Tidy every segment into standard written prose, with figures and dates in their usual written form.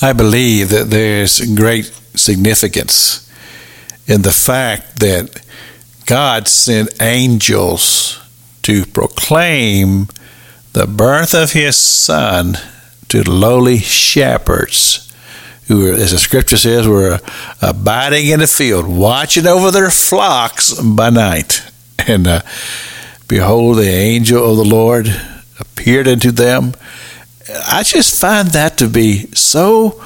I believe that there's great significance in the fact that God sent angels to proclaim the birth of his son to lowly shepherds who, as the scripture says, were abiding in the field, watching over their flocks by night. And behold, the angel of the Lord appeared unto them. I just find that to be so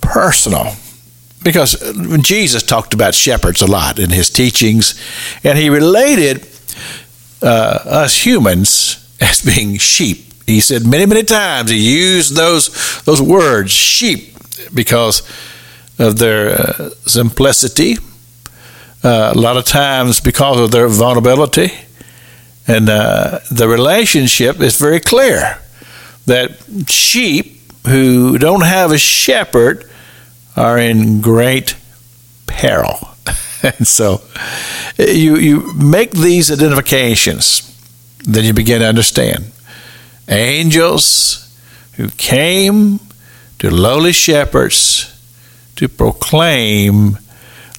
personal, because Jesus talked about shepherds a lot in his teachings, and he related us humans as being sheep. He said many, many times he used those words, sheep, because of their simplicity, a lot of times because of their vulnerability, and the relationship is very clear. That sheep who don't have a shepherd are in great peril. And so you make these identifications, then you begin to understand. Angels who came to lowly shepherds to proclaim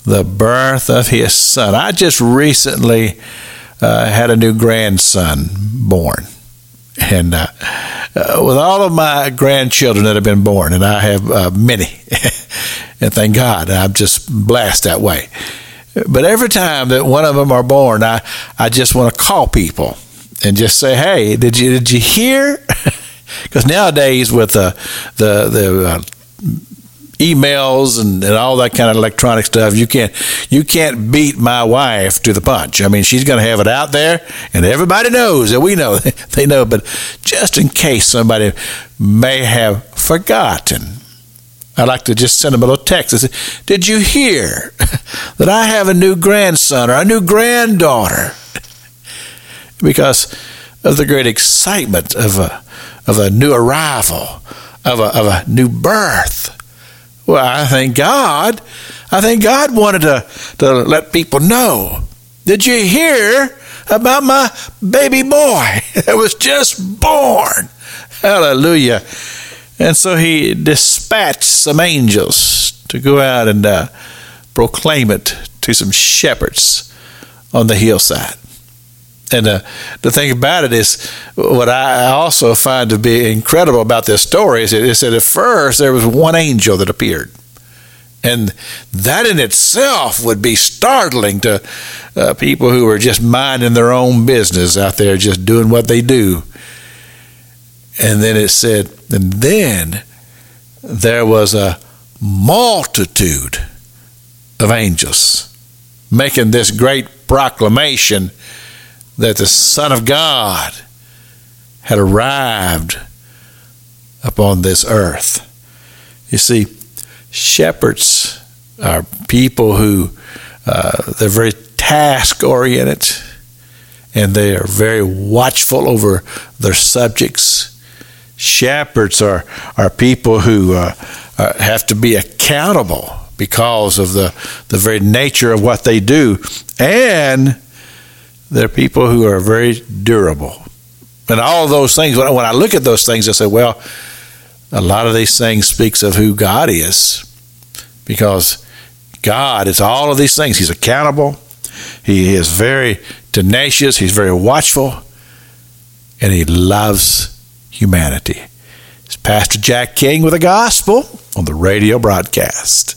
the birth of his son. I just recently had a new grandson born. And with all of my grandchildren that have been born, and I have many, and thank God, I'm just blessed that way. But every time that one of them are born, I just want to call people and just say, hey, did you hear? Because nowadays with the emails and all that kind of electronic stuff, you can't beat my wife to the punch. I mean, she's going to have it out there, and everybody knows, and we know, they know, but just in case somebody may have forgotten, I'd like to just send them a little text. I said, did you hear that I have a new grandson or a new granddaughter? Because of the great excitement of a new arrival, of a new birth. Well, I thank God wanted to let people know. Did you hear about my baby boy that was just born? Hallelujah. And so he dispatched some angels to go out and proclaim it to some shepherds on the hillside. And the thing about it is, what I also find to be incredible about this story is it said at first there was one angel that appeared. And that in itself would be startling to people who are just minding their own business out there, just doing what they do. And then it said, and then there was a multitude of angels making this great proclamation that the Son of God had arrived upon this earth. You see, shepherds are people who, they're very task-oriented, and they are very watchful over their subjects. Shepherds are people who have to be accountable because of the very nature of what they do. And they're people who are very durable. And all those things, when I look at those things, I say, well, a lot of these things speaks of who God is, because God is all of these things. He's accountable. He is very tenacious. He's very watchful. And he loves humanity. It's Pastor Jack King with the gospel on the radio broadcast.